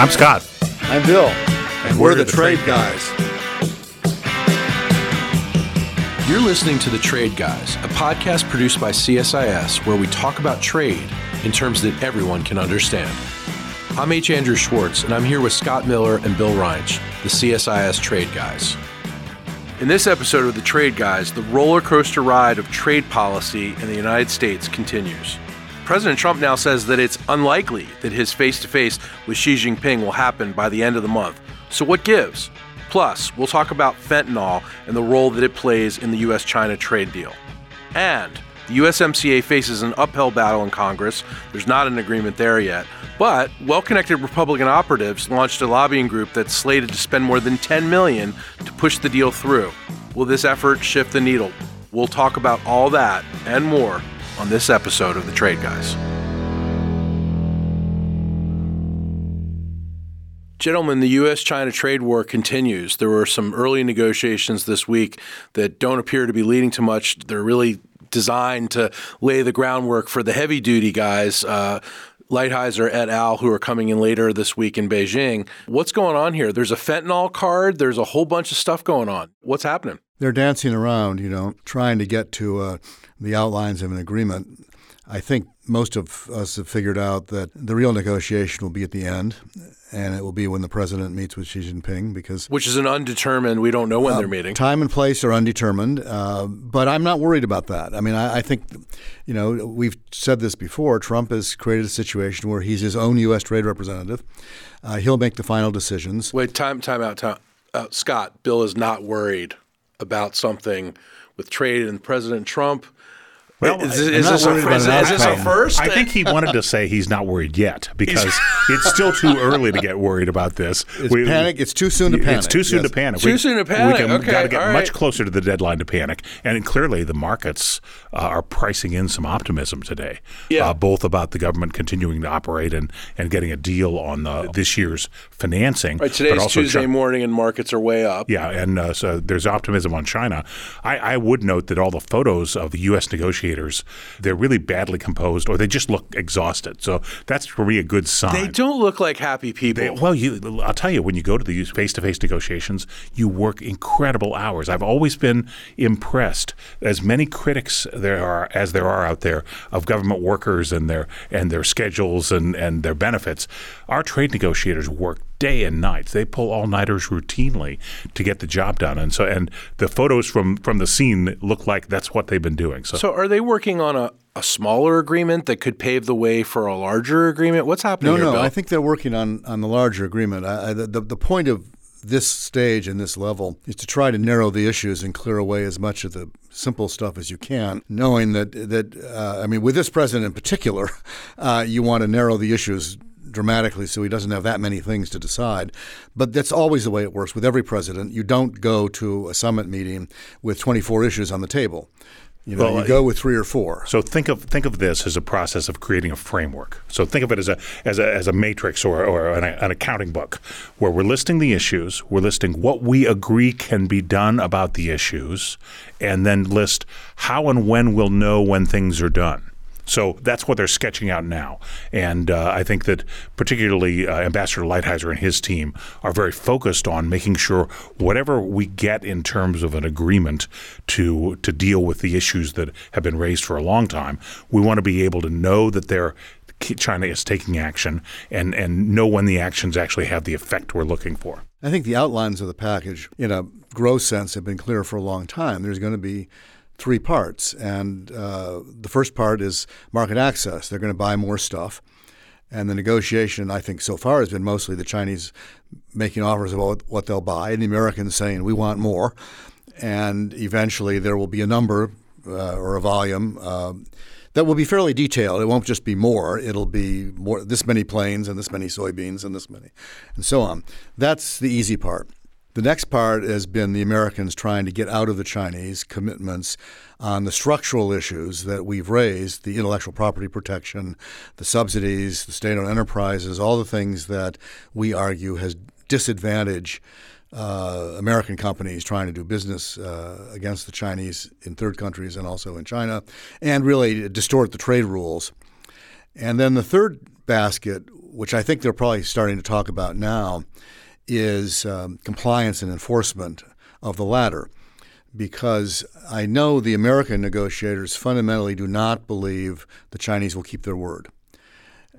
I'm Scott. I'm Bill. And we're the Trade Guys. You're listening to The Trade Guys, a podcast produced by CSIS where we talk about trade in terms that everyone can understand. I'm H. Andrew Schwartz, and I'm here with Scott Miller and Bill Reinsch, the CSIS Trade Guys. In this episode of The Trade Guys, the roller coaster ride of trade policy in the United States continues. President Trump now says that it's unlikely that his face-to-face with Xi Jinping will happen by the end of the month. So what gives? Plus, we'll talk about fentanyl and the role that it plays in the US-China trade deal. And the USMCA faces an uphill battle in Congress. There's not an agreement there yet. But well-connected Republican operatives launched a lobbying group that's slated to spend more than $10 million to push the deal through. Will this effort shift the needle? We'll talk about all that and more on this episode of The Trade Guys. Gentlemen, the US-China trade war continues. There were some early negotiations this week that don't appear to be leading to much. They're really designed to lay the groundwork for the heavy-duty guys, Lighthizer et al., who are coming in later this week in Beijing. What's going on here? There's a fentanyl card. There's a whole bunch of stuff going on. What's happening? They're dancing around, trying to get to the outlines of an agreement. I think most of us have figured out that the real negotiation will be at the end, and it will be when the president meets with Xi Jinping, which is an undetermined, we don't know when they're meeting. Time and place are undetermined, but I'm not worried about that. I mean, I think, we've said this before, Trump has created a situation where he's his own U.S. trade representative. He'll make the final decisions. Wait, time out. Scott, Bill is not worried about something with trade and President Trump. Well, is this a first? I think he wanted to say he's not worried yet because it's still too early to get worried about this. It's too soon to panic. It's too soon to panic. We've got to get much closer to the deadline to panic. And clearly the markets are pricing in some optimism today, both about the government continuing to operate and getting a deal on this year's financing. Right, today's Tuesday morning and markets are way up. Yeah, and so there's optimism on China. I would note that all the photos of the U.S. negotiators, they're really badly composed, or they just look exhausted. So that's for me a good sign. They don't look like happy people. I'll tell you, when you go to the face-to-face negotiations, you work incredible hours. I've always been impressed. As many critics there are out there of government workers and their schedules and their benefits, our trade negotiators work day and night. They pull all-nighters routinely to get the job done. And the photos from the scene look like that's what they've been doing. So are they working on a smaller agreement that could pave the way for a larger agreement? What's happening here, Bill? No, I think they're working on the larger agreement. The point of this stage and this level is to try to narrow the issues and clear away as much of the simple stuff as you can, knowing that with this president in particular, you want to narrow the issues dramatically, so he doesn't have that many things to decide. But that's always the way it works with every president. You don't go to a summit meeting with 24 issues on the table. You go with 3 or 4. So think of this as a process of creating a framework. So think of it as a matrix or an accounting book, where we're listing the issues, we're listing what we agree can be done about the issues, and then list how and when we'll know when things are done. So that's what they're sketching out now. And I think that particularly Ambassador Lighthizer and his team are very focused on making sure whatever we get in terms of an agreement to deal with the issues that have been raised for a long time, we want to be able to know that China is taking action and know when the actions actually have the effect we're looking for. I think the outlines of the package in a gross sense have been clear for a long time. There's going to be 3 parts, and the first part is market access. They're going to buy more stuff, and the negotiation, I think, so far has been mostly the Chinese making offers about what they'll buy and the Americans saying, we want more, and eventually there will be a number or a volume that will be fairly detailed. It won't just be more. It'll be more, this many planes and this many soybeans and this many, and so on. That's the easy part. The next part has been the Americans trying to get out of the Chinese commitments on the structural issues that we've raised, the intellectual property protection, the subsidies, the state-owned enterprises, all the things that we argue has disadvantaged American companies trying to do business against the Chinese in third countries and also in China, and really distort the trade rules. And then the third basket which I think they're probably starting to talk about now, is compliance and enforcement of the latter. Because I know the American negotiators fundamentally do not believe the Chinese will keep their word.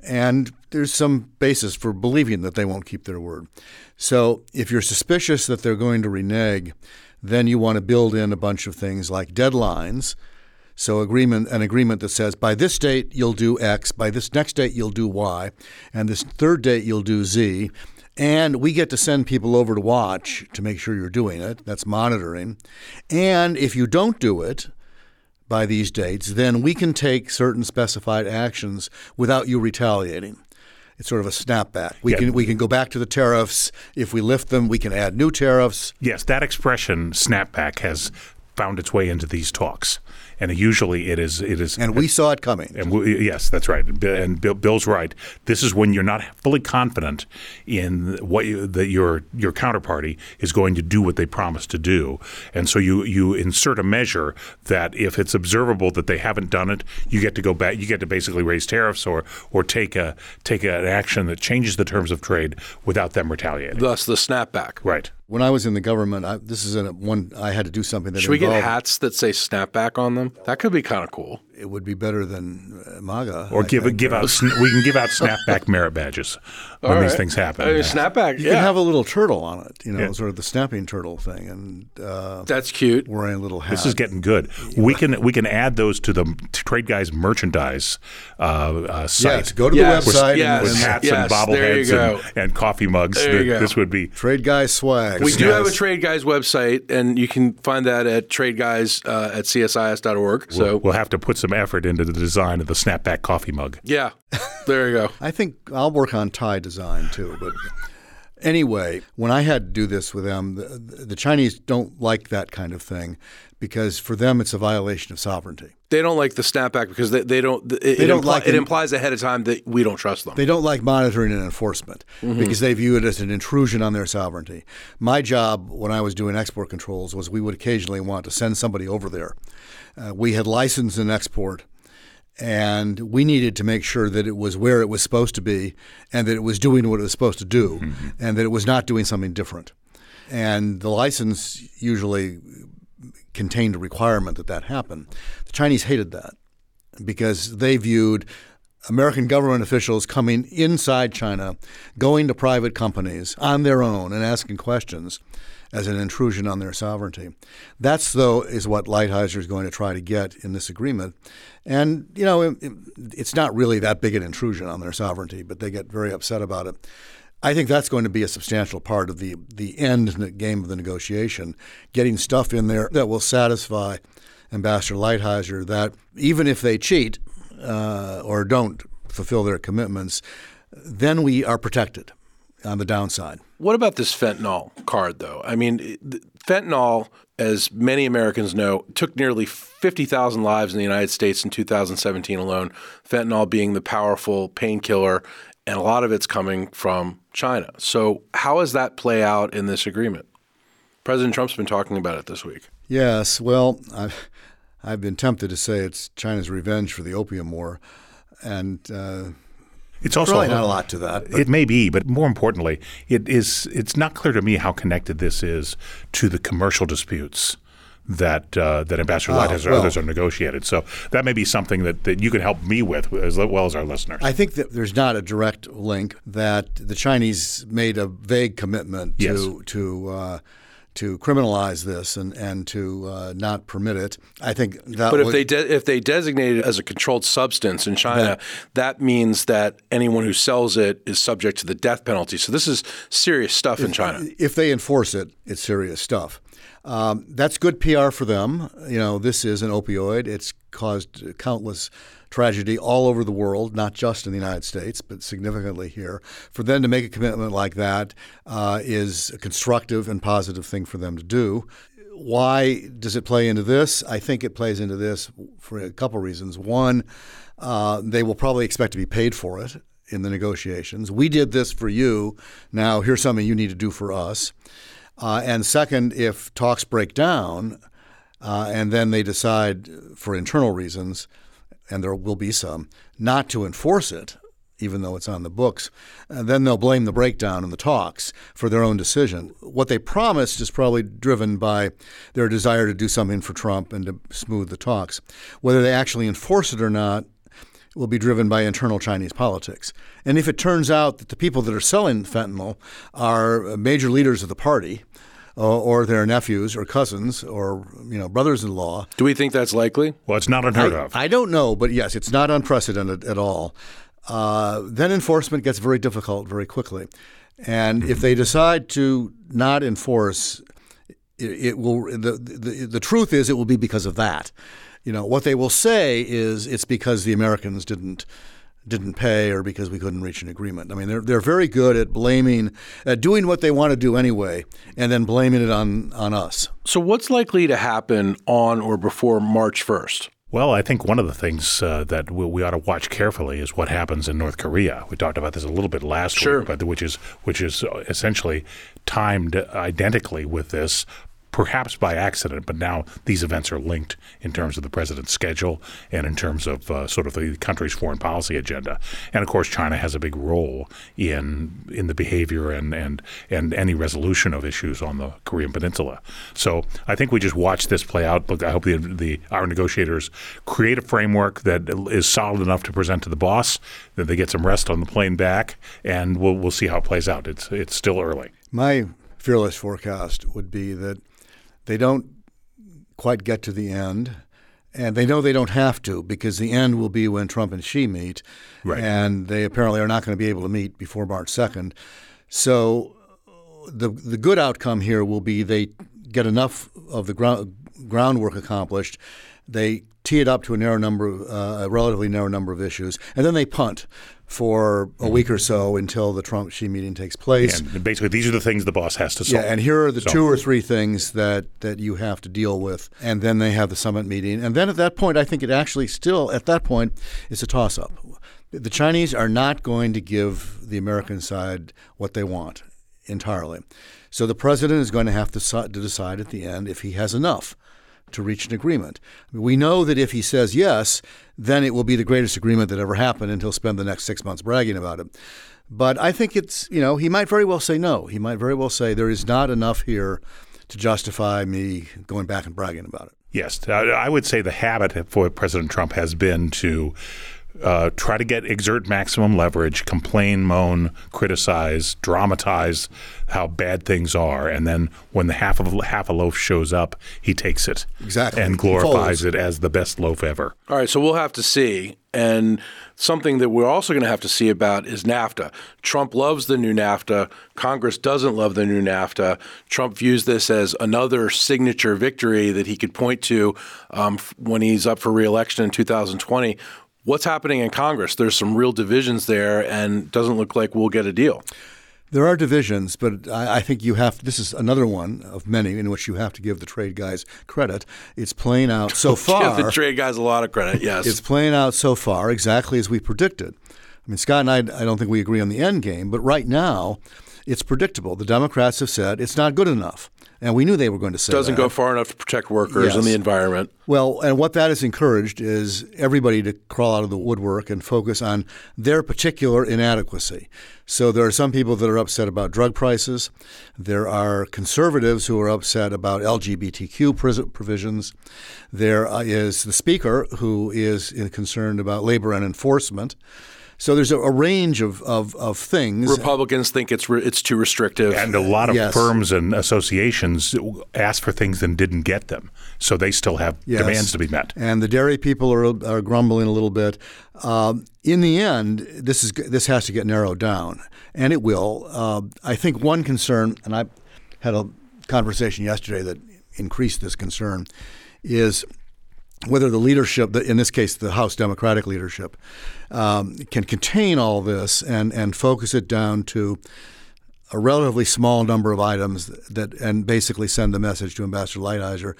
And there's some basis for believing that they won't keep their word. So if you're suspicious that they're going to renege, then you want to build in a bunch of things like deadlines. So an agreement that says by this date you'll do X, by this next date you'll do Y, and this third date you'll do Z. And we get to send people over to watch to make sure you're doing it. That's monitoring. And if you don't do it by these dates, then we can take certain specified actions without you retaliating. It's sort of a snapback. We can go back to the tariffs. If we lift them, we can add new tariffs. Yes, that expression, snapback, has found its way into these talks. And usually it is. And we saw it coming. And yes, that's right. And Bill's right. This is when you're not fully confident in what your counterparty is going to do what they promised to do. And so you insert a measure that if it's observable that they haven't done it, you get to go back. You get to basically raise tariffs or take an action that changes the terms of trade without them retaliating. Thus the snapback. Right. When I was in the government, I had to do something that involved— Should we get hats that say snapback on them? That could be kind of cool. It would be better than MAGA. Or we can give out snapback merit badges when these things happen. Snapback, you can have a little turtle on it, sort of the snapping turtle thing, and that's cute. Wearing a little hat. This is getting good. We can add those to the Trade Guys merchandise site. Yes, go to the website with hats and bobbleheads and coffee mugs. This would be Trade Guys swag. We do have a Trade Guys website, and you can find that at tradeguys at csis.org. So we'll have to put some effort into the design of the snapback coffee mug. Yeah, there you go. I think I'll work on tie design too. But anyway, when I had to do this with them, the Chinese don't like that kind of thing because for them it's a violation of sovereignty. They don't like the snapback because it implies ahead of time that we don't trust them. They don't like monitoring and enforcement because they view it as an intrusion on their sovereignty. My job when I was doing export controls was we would occasionally want to send somebody over there. We had licensed an export, and we needed to make sure that it was where it was supposed to be and that it was doing what it was supposed to do and that it was not doing something different. And the license usually contained a requirement that happen. The Chinese hated that because they viewed American government officials coming inside China, going to private companies on their own and asking questions as an intrusion on their sovereignty. That's, though, is what Lighthizer is going to try to get in this agreement. And, it's not really that big an intrusion on their sovereignty, but they get very upset about it. I think that's going to be a substantial part of the end game of the negotiation, getting stuff in there that will satisfy Ambassador Lighthizer that even if they cheat or don't fulfill their commitments, then we are protected on the downside. What about this fentanyl card, though? I mean, fentanyl, as many Americans know, took nearly 50,000 lives in the United States in 2017 alone, fentanyl being the powerful painkiller. And a lot of it's coming from China. So how does that play out in this agreement? President Trump's been talking about it this week. Yes. Well, I've been tempted to say it's China's revenge for the opium war. And it's also probably not a lot to that. But. It may be, but more importantly, it's not clear to me how connected this is to the commercial disputes that Ambassador Lighthizer and others are negotiated. So that may be something that you can help me with as well as our listeners. I think that there's not a direct link that the Chinese made a vague commitment to criminalize this and to not permit it. I think that But if they designate it as a controlled substance in China, that means that anyone who sells it is subject to the death penalty. So this is serious stuff in China. If they enforce it, it's serious stuff. That's good PR for them. This is an opioid. It's caused countless tragedy all over the world, not just in the United States, but significantly here. For them to make a commitment like that is a constructive and positive thing for them to do. Why does it play into this? I think it plays into this for a couple reasons. One, they will probably expect to be paid for it in the negotiations. We did this for you. Now here's something you need to do for us. And second, if talks break down and then they decide for internal reasons, and there will be some, not to enforce it, even though it's on the books. And then they'll blame the breakdown in the talks for their own decision. What they promised is probably driven by their desire to do something for Trump and to smooth the talks. Whether they actually enforce it or not will be driven by internal Chinese politics. And if it turns out that the people that are selling fentanyl are major leaders of the party, or their nephews or cousins or, you know, brothers-in-law. Do we think that's likely? Well, it's not unheard of. I don't know, but yes, it's not unprecedented at all. Then enforcement gets very difficult very quickly. And if they decide to not enforce, it will the truth is it will be because of that. You know, what they will say is it's because the Americans didn't pay or because we couldn't reach an agreement. I mean, they're very good at blaming, at doing what they want to do anyway, and then blaming it on us. So what's likely to happen on or before March 1st? Well, I think one of the things that we ought to watch carefully is what happens in North Korea. We talked about this a little bit last week, but which is essentially timed identically with this. Perhaps by accident, but now these events are linked in terms of the president's schedule and in terms of sort of the country's foreign policy agenda. And of course, China has a big role in the behavior and any resolution of issues on the Korean Peninsula. So I think we just watch this play out. But I hope our negotiators create a framework that is solid enough to present to the boss, that they get some rest on the plane back, and we'll see how it plays out. It's still early. My fearless forecast would be that they don't quite get to the end, and they know they don't have to because the end will be when Trump and Xi meet, right. And they apparently are not going to be able to meet before March 2nd. So the good outcome here will be they get enough of the groundwork accomplished. They tee it up to a relatively narrow number of issues, and then they punt for a week or so until the Trump-Xi meeting takes place. And basically, these are the things the boss has to solve. Yeah, and here are the two or three things that you have to deal with, and then they have the summit meeting. And then at that point, I think it actually still, at that point, is a toss-up. The Chinese are not going to give the American side what they want entirely. So the president is going to have to decide at the end if he has enough to reach an agreement. We know that if he says yes, then it will be the greatest agreement that ever happened, and he'll spend the next 6 months bragging about it. But I think it's, you know, he might very well say no. He might very well say there is not enough here to justify me going back and bragging about it. Yes. I would say the habit for President Trump has been to try to exert maximum leverage, complain, moan, criticize, dramatize how bad things are, and then when the half a loaf shows up, he takes it and glorifies it as the best loaf ever. All right, so we'll have to see. And something that we're also going to have to see about is NAFTA. Trump loves the new NAFTA. Congress doesn't love the new NAFTA. Trump views this as another signature victory that he could point to when he's up for re-election in 2020. What's happening in Congress? There's some real divisions there, and it doesn't look like we'll get a deal. There are divisions, but I think this is another one of many in which you have to give the trade guys credit. It's playing out so far. Give the trade guys a lot of credit, yes. It's playing out so far exactly as we predicted. I mean, Scott and I don't think we agree on the end game, but right now it's predictable. The Democrats have said it's not good enough. And we knew they were going to say doesn't go far enough to protect workers and the environment. Well, and what that has encouraged is everybody to crawl out of the woodwork and focus on their particular inadequacy. So there are some people that are upset about drug prices. There are conservatives who are upset about LGBTQ provisions. There is the speaker who is concerned about labor and enforcement. So there's a range of things. Republicans think it's too restrictive. And a lot of firms and associations asked for things and didn't get them. So they still have demands to be met. And the dairy people are grumbling a little bit. In the end, this has to get narrowed down, and it will. I think one concern, and I had a conversation yesterday that increased this concern, is whether the leadership, in this case the House Democratic leadership, can contain all this and focus it down to a relatively small number of items and basically send the message to Ambassador Lighthizer,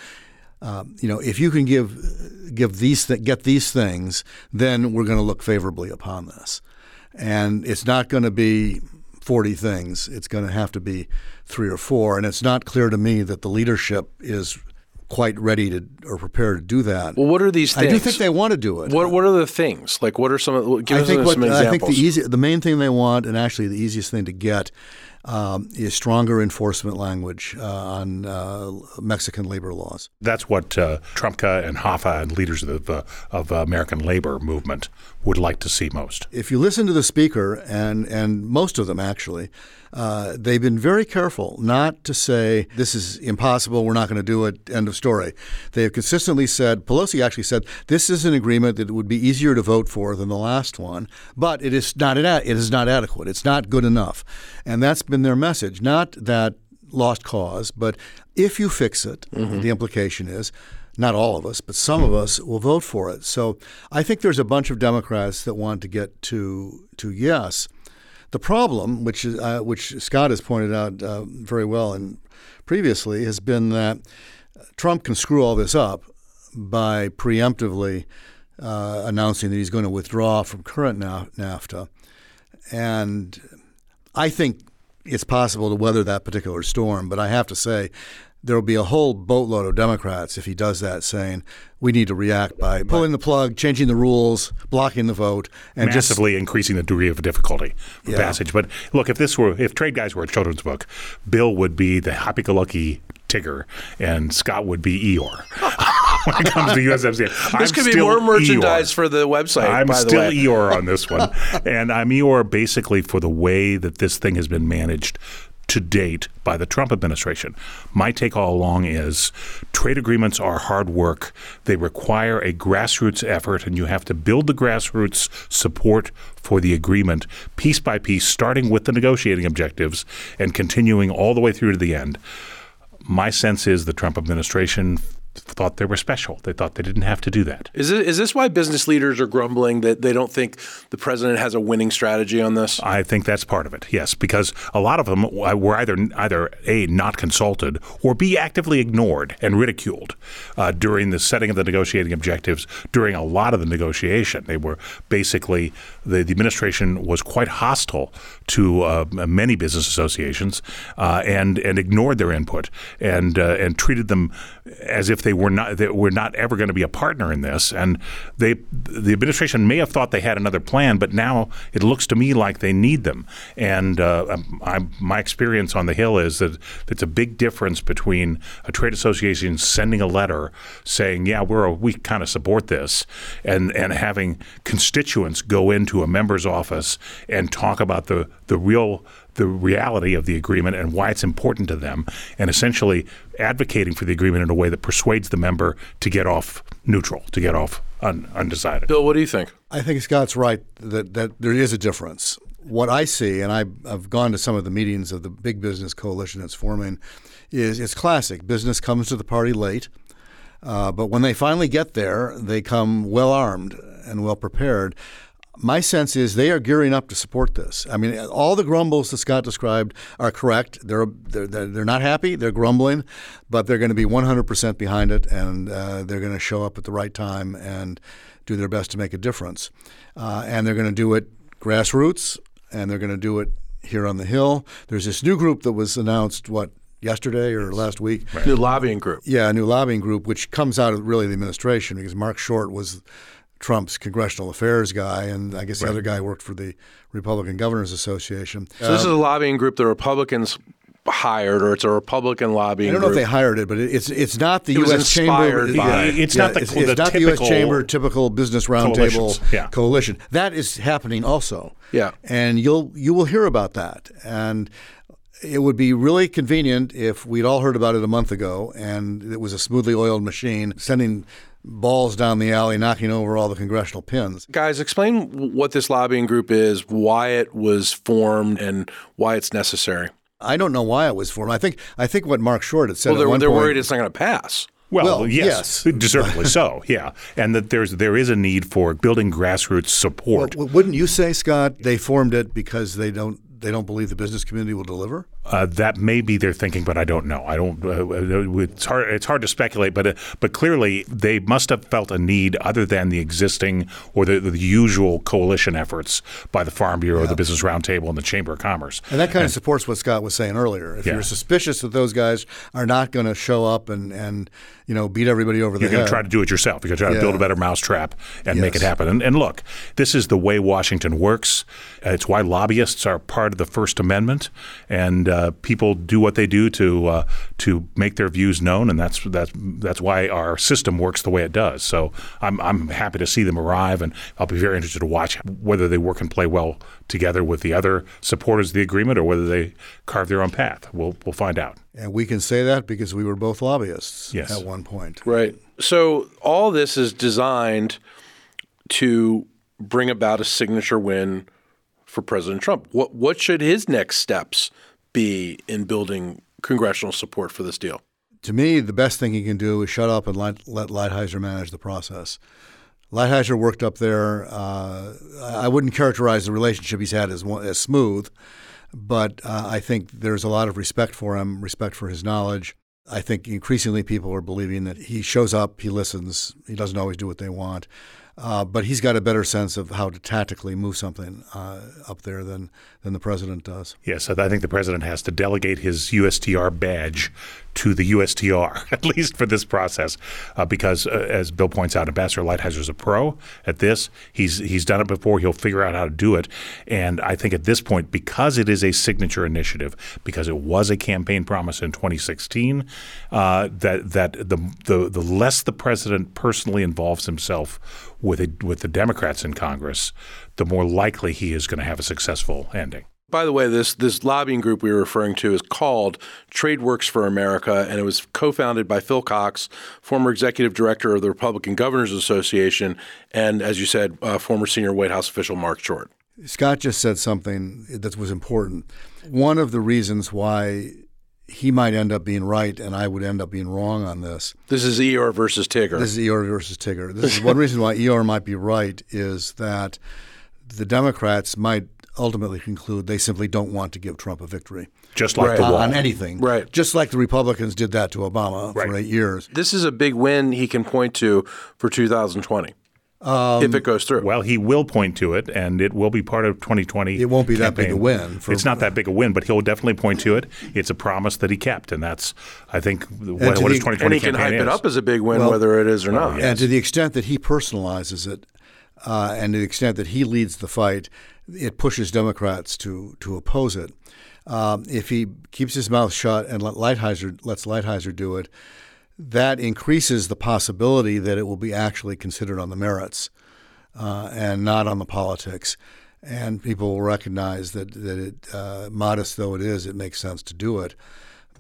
you know, if you can give these get these things, then we're going to look favorably upon this. And it's not going to be 40 things. It's going to have to be 3 or 4. And it's not clear to me that the leadership is quite ready to or prepared to do that. Well, what are these things? I do think they want to do it. What are the things? Like, what are some of some examples? I think the main thing they want, and actually the easiest thing to get, is stronger enforcement language on Mexican labor laws. That's what Trumka and Hoffa and leaders of American labor movement would like to see most. If you listen to the speaker, and most of them actually, they've been very careful not to say, this is impossible, we're not going to do it, end of story. They have consistently said, Pelosi actually said, this is an agreement that would be easier to vote for than the last one, but it is not adequate. It's not good enough. And that's been their message, not that lost cause, but if you fix it, the implication is, not all of us, but some of us will vote for it. So I think there's a bunch of Democrats that want to get to yes. The problem, which Scott has pointed out very well and previously, has been that Trump can screw all this up by preemptively announcing that he's going to withdraw from current NAFTA. And I think it's possible to weather that particular storm, but I have to say there will be a whole boatload of Democrats, if he does that, saying we need to react by pulling the plug, changing the rules, blocking the vote, and massively increasing the degree of difficulty for passage. But look, if Trade Guys were a children's book, Bill would be the happy-go-lucky Tigger, and Scott would be Eeyore. When it comes to USMCA, this could be more merchandise Eeyore. For the website. I'm by still the way. Eeyore on this one, and I'm Eeyore basically for the way that this thing has been managed to date by the Trump administration. My take all along is trade agreements are hard work. They require a grassroots effort, and you have to build the grassroots support for the agreement piece by piece, starting with the negotiating objectives and continuing all the way through to the end. My sense is the Trump administration thought they were special. They thought they didn't have to do that. Is this why business leaders are grumbling that they don't think the president has a winning strategy on this? I think that's part of it, yes, because a lot of them were either A, not consulted, or B, actively ignored and ridiculed during the setting of the negotiating objectives, during a lot of the negotiation. They were basically, the administration was quite hostile to many business associations and ignored their input and treated them as if they were not ever going to be a partner in this, and the administration may have thought they had another plan, but now it looks to me like they need them. And my experience on the Hill is that it's a big difference between a trade association sending a letter saying, "Yeah, we kind of support this," and having constituents go into a member's office and talk about the reality of the agreement and why it's important to them, and essentially advocating for the agreement in a way that persuades the member to get off neutral, to get off undecided. Bill, what do you think? I think Scott's right that there is a difference. What I see, and I've gone to some of the meetings of the big business coalition that's forming, is it's classic. Business comes to the party late, but when they finally get there, they come well-armed and well-prepared. My sense is they are gearing up to support this. I mean, all the grumbles that Scott described are correct. They're not happy. They're grumbling, but they're going to be 100% behind it, and they're going to show up at the right time and do their best to make a difference. And they're going to do it grassroots, and they're going to do it here on the Hill. There's this new group that was announced, yesterday or last week? Right. New lobbying group. Yeah, a new lobbying group, which comes out of really the administration, because Mark Short was Trump's congressional affairs guy, and I guess the other guy worked for the Republican Governors Association. So this is a lobbying group the Republicans hired, or it's a Republican lobbying group. I don't know if they hired it, but it's not the U.S. Chamber. It's not the U.S. Chamber typical business roundtable coalition. That is happening also. Yeah, and you will hear about that. And it would be really convenient if we'd all heard about it a month ago, and it was a smoothly oiled machine sending balls down the alley, knocking over all the congressional pins. Guys, explain what this lobbying group is, why it was formed, and why it's necessary. I don't know why it was formed. I think what Mark Short had said. Well, they're worried it's not going to pass. Well, yes, deservedly so, yeah. And that there is a need for building grassroots support. Well, wouldn't you say, Scott, they formed it because they don't believe the business community will deliver? That may be their thinking, but I don't know. It's hard to speculate, but clearly they must have felt a need other than the existing or the usual coalition efforts by the Farm Bureau, the Business Roundtable, and the Chamber of Commerce. And that kind of supports what Scott was saying earlier. If you're suspicious that those guys are not going to show up and beat everybody over the head, you're going to try to do it yourself. You're going to try to build a better mousetrap and make it happen. And look, this is the way Washington works. It's why lobbyists are part of the First Amendment, and people do what they do to make their views known, and that's why our system works the way it does. So I'm happy to see them arrive, and I'll be very interested to watch whether they work and play well together with the other supporters of the agreement, or whether they carve their own path. We'll find out. And we can say that because we were both lobbyists at one point. Right. So all this is designed to bring about a signature win for President Trump. What should his next steps be in building congressional support for this deal? To me, the best thing he can do is shut up and let Lighthizer manage the process. Lighthizer worked up there. I wouldn't characterize the relationship he's had as smooth, but I think there's a lot of respect for him, respect for his knowledge. I think increasingly people are believing that he shows up, he listens, he doesn't always do what they want. But he's got a better sense of how to tactically move something up there than the president does. Yes, I think the president has to delegate his USTR badge to the USTR, at least for this process, because as Bill points out, Ambassador Lighthizer is a pro at this. He's done it before. He'll figure out how to do it. And I think at this point, because it is a signature initiative, because it was a campaign promise in 2016, that the less the president personally involves himself with the Democrats in Congress, the more likely he is going to have a successful ending. By the way, this lobbying group we were referring to is called Trade Works for America, and it was co-founded by Phil Cox, former executive director of the Republican Governors Association, and as you said, former senior White House official Mark Short. Scott just said something that was important. One of the reasons why he might end up being right and I would end up being wrong on this. This is Eeyore versus Tigger. This is one reason why Eeyore might be right, is that the Democrats might ultimately conclude they simply don't want to give Trump a victory. Just like the wall. On anything. Right. Just like the Republicans did that to Obama for 8 years. This is a big win he can point to for 2020 if it goes through. Well, he will point to it, and it will be part of 2020. It won't be that big a win. It's not that big a win, but he'll definitely point to it. It's a promise that he kept, and that's, I think, what his 2020 campaign is. And he can hype it up as a big win, whether it is or not. Yes. And to the extent that he personalizes it, and to the extent that he leads the fight, it pushes Democrats to oppose it. If he keeps his mouth shut and lets Lighthizer do it, that increases the possibility that it will be actually considered on the merits and not on the politics. And people will recognize that it, modest though it is, it makes sense to do it.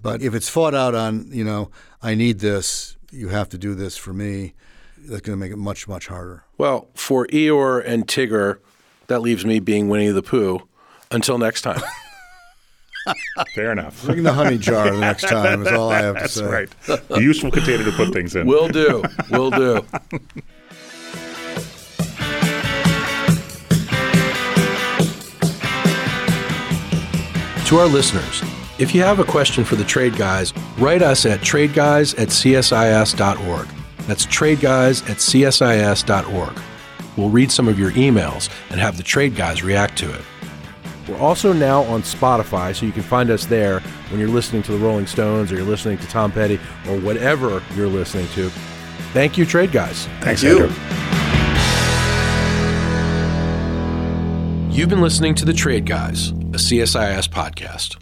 But if it's fought out on, I need this, you have to do this for me, that's going to make it much, much harder. Well, for Eeyore and Tigger, that leaves me being Winnie the Pooh. Until next time. Fair enough. Bring the honey jar the next time is all I have to say. That's right. A useful container to put things in. Will do. Will do. To our listeners, if you have a question for the Trade Guys, write us at tradeguys@csis.org. That's tradeguys@csis.org. We'll read some of your emails and have the Trade Guys react to it. We're also now on Spotify, so you can find us there when you're listening to the Rolling Stones or you're listening to Tom Petty or whatever you're listening to. Thank you, Trade Guys. Thanks, Andrew. You've been listening to the Trade Guys, a CSIS podcast.